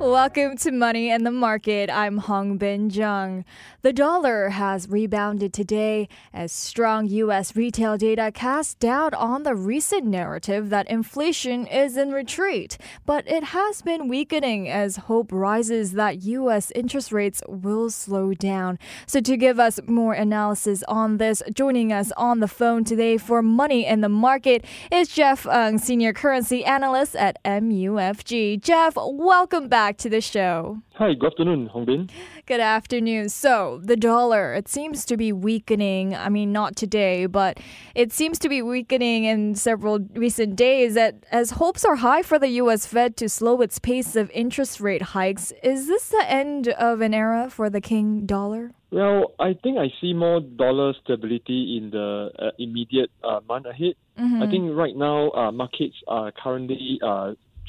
Welcome to Money and the Market. I'm Hong Bin Jung. The dollar has rebounded today as strong U.S. retail data casts doubt on the recent narrative that inflation is in retreat, but it has been weakening as hope rises that U.S. interest rates will slow down. So to give us more analysis on this, joining us on the phone today for Money and the Market is Jeff Ung, Senior Currency Analyst at MUFG. Jeff, welcome back to the show. Hi, good afternoon, Hong Bin. Good afternoon. So, the dollar, it seems to be weakening. I mean, not today, but it seems to be weakening in several recent days as hopes are high for the U.S. Fed to slow its pace of interest rate hikes. Is this the end of an era for the King dollar? Well, I think I see more dollar stability in the immediate month ahead. Mm-hmm. I think right now, markets are currently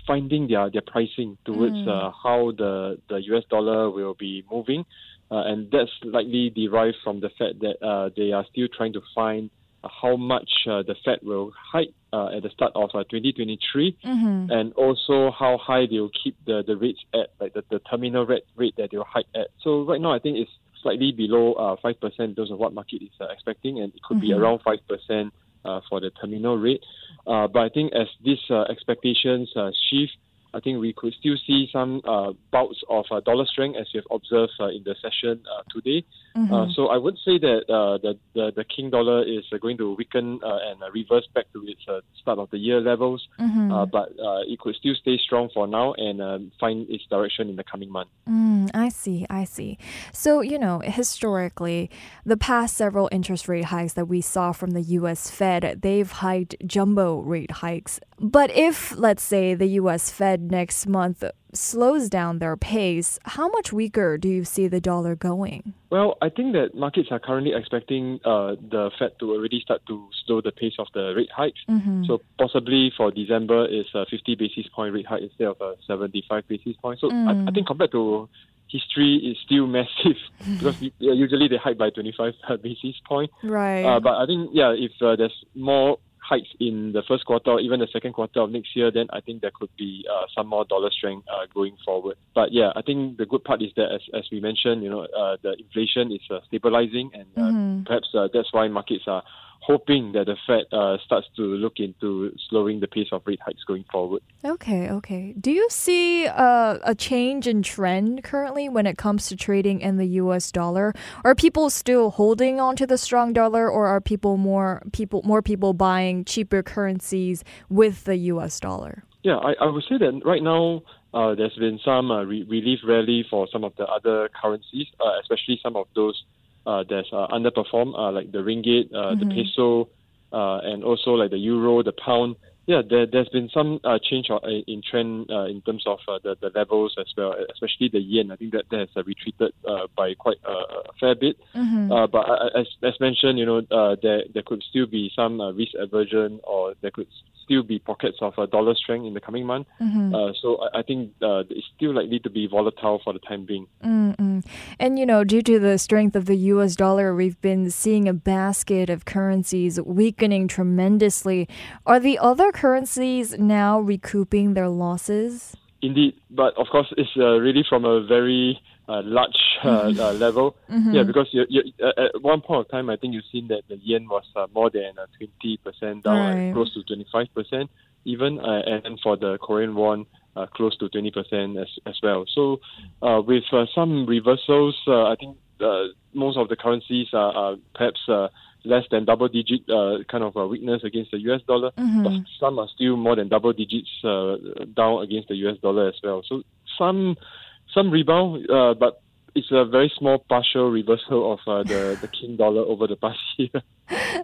finding their pricing towards how the US dollar will be moving. And that's likely derived from the fact that they are still trying to find how much the Fed will hike at the start of 2023, and also how high they will keep the rates at, like the terminal rate that they will hike at. So right now, I think it's slightly below 5% in terms of what market is expecting, and it could be around 5%. For the terminal rate. But I think as these expectations shift, I think we could still see some bouts of dollar strength as we have observed in the session today. So I would say that the King dollar is going to weaken and reverse back to its start of the year levels. But it could still stay strong for now and find its direction in the coming month. I see. So, historically, the past several interest rate hikes that we saw from the U.S. Fed, they've hiked jumbo rate hikes. But if, let's say, the U.S. Fed next month slows down their pace, how much weaker do you see the dollar going? Well, I think that markets are currently expecting the Fed to already start to slow the pace of the rate hikes. So possibly for December, it's a 50 basis point rate hike instead of a 75 basis point. So I think compared to history, is still massive because usually they hike by 25 basis point. Right. But I think, if there's more hikes in the first quarter or even the second quarter of next year, then I think there could be some more dollar strength going forward. But I think the good part is that, as we mentioned, the inflation is stabilizing, and perhaps that's why markets are hoping that the Fed starts to look into slowing the pace of rate hikes going forward. Okay. Do you see a change in trend currently when it comes to trading in the U.S. dollar? Are people still holding onto the strong dollar, or are more people buying cheaper currencies with the U.S. dollar? Yeah, I would say that right now there's been some relief rally for some of the other currencies, especially some of those that's underperformed, like the ringgit, the peso, and also like the euro, the pound. There's been some change in trend in terms of the levels as well, especially the yen. I think that has retreated by quite a fair bit. But as mentioned, there could still be some risk aversion, or there could still be pockets of dollar strength in the coming month. So I think it's still likely to be volatile for the time being. And, due to the strength of the U.S. dollar, we've been seeing a basket of currencies weakening tremendously. Are the other currencies now recouping their losses? Indeed. But, of course, it's really from a very large level. Because at one point of time, I think you've seen that the yen was more than 20% down, close to 25% even, and for the Korean won, close to 20% as well. So with some reversals, I think most of the currencies are perhaps less than double-digit kind of a weakness against the U.S. dollar, but some are still more than double digits down against the U.S. dollar as well. So some rebound, but it's a very small partial reversal of the King dollar over the past year.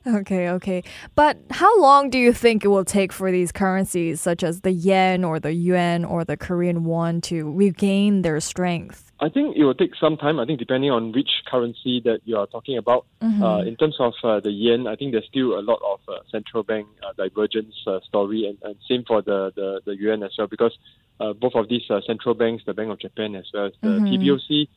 Okay. But how long do you think it will take for these currencies, such as the yen or the yuan or the Korean won, to regain their strength? I think it will take some time, depending on which currency that you are talking about. In terms of the yen, I think there's still a lot of central bank divergence story, and same for the yuan as well, because both of these central banks, the Bank of Japan as well as the PBOC,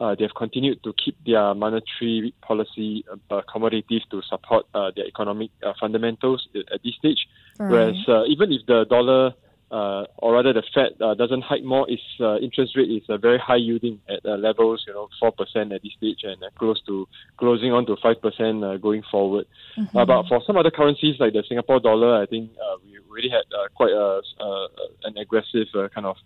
They've continued to keep their monetary policy accommodative to support their economic fundamentals at this stage. Right. Whereas even if the dollar, or rather the Fed, doesn't hike more, its interest rate is very high yielding at levels, 4% at this stage and close to closing on to 5% going forward. Mm-hmm. But for some other currencies like the Singapore dollar, I think we really had quite an aggressive kind of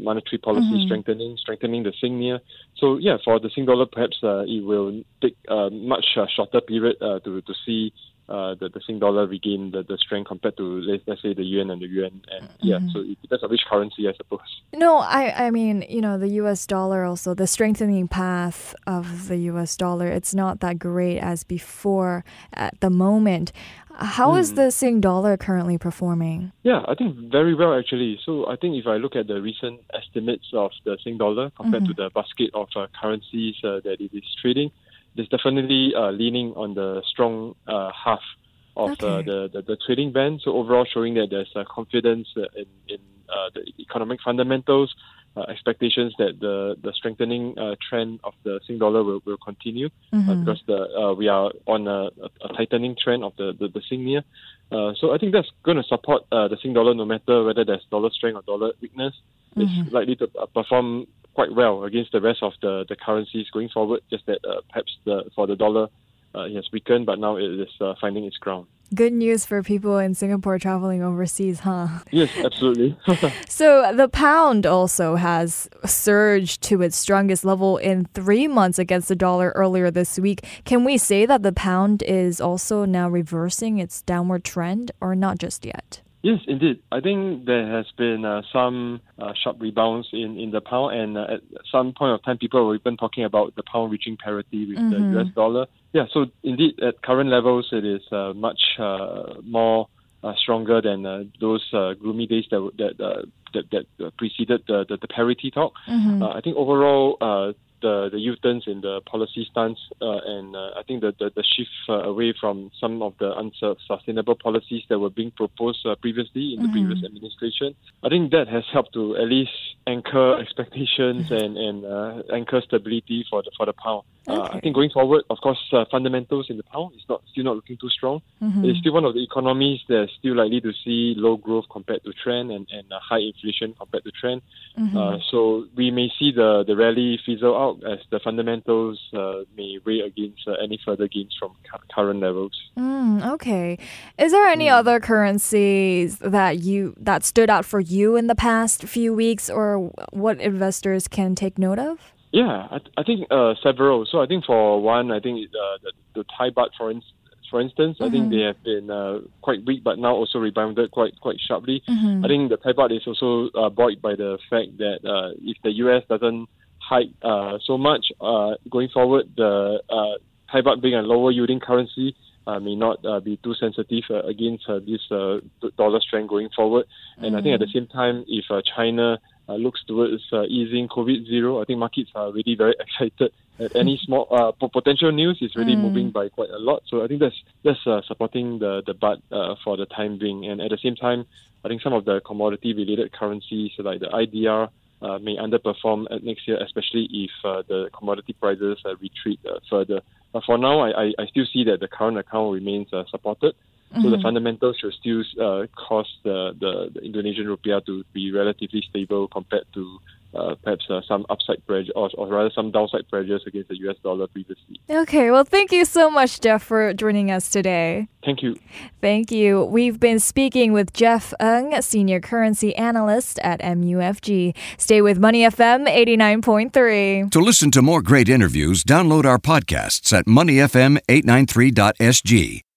monetary policy strengthening the Sing near. So yeah, for the Sing dollar, perhaps it will take a much shorter period to see the Sing dollar regain the strength compared to let's say the yuan and the yuan. And yeah, so it depends on which currency, I suppose. No, I mean the U.S. dollar also, the strengthening path of the U.S. dollar, it's not that great as before at the moment. How is the Sing dollar currently performing? Yeah, I think very well actually. So I think if I look at the recent estimates of the Sing dollar compared to the basket of currencies that it is trading, it's definitely leaning on the strong half of the trading band. So overall showing that there's confidence in the economic fundamentals, expectations that the strengthening trend of the Sing dollar will continue because we are on a tightening trend of the Sing near. So I think that's going to support the Sing dollar no matter whether there's dollar strength or dollar weakness. It's likely to perform quite well against the rest of the currencies going forward, just that perhaps for the dollar it has weakened, but now it is finding its ground. Good news for people in Singapore traveling overseas, huh? Yes, absolutely. So the pound also has surged to its strongest level in 3 months against the dollar earlier this week. Can we say that the pound is also now reversing its downward trend, or not just yet? Yes, indeed. I think there has been some sharp rebounds in the pound, and at some point of time, people were even talking about the pound reaching parity with the US dollar. Yeah, so indeed, at current levels, it is much more stronger than those gloomy days that preceded the parity talk. I think overall, the U-turns in the policy stance and I think the shift away from some of the unsustainable policies that were being proposed previously in the previous administration, I think that has helped to at least anchor expectations and anchor stability for the pound. I think going forward, of course, fundamentals in the pound is still not looking too strong. It's still one of the economies that's still likely to see low growth compared to trend and high inflation compared to trend. So we may see the rally fizzle out as the fundamentals may weigh against any further gains from current levels. Okay. Is there any other currencies that stood out for you in the past few weeks, or what investors can take note of? Yeah, I think several. So I think for one, I think the Thai baht, for instance, I think they have been quite weak, but now also rebounded quite sharply. I think the Thai baht is also buoyed by the fact that if the US doesn't hike so much going forward, the Thai baht being a lower yielding currency may not be too sensitive against this dollar strength going forward. And I think at the same time, if China looks towards easing COVID-0, I think markets are really very excited. At any small potential news is really moving by quite a lot. So I think that's supporting the baht for the time being. And at the same time, I think some of the commodity-related currencies like the IDR may underperform next year, especially if the commodity prices retreat further. But for now, I still see that the current account remains supported. So the fundamentals should still cause the Indonesian rupiah to be relatively stable compared to perhaps some upside pressure or rather some downside pressures against the US dollar previously. Okay, well, thank you so much, Jeff, for joining us today. Thank you. Thank you. We've been speaking with Jeff Ung, Senior Currency Analyst at MUFG. Stay with Money FM 89.3. To listen to more great interviews, download our podcasts at moneyfm893.sg.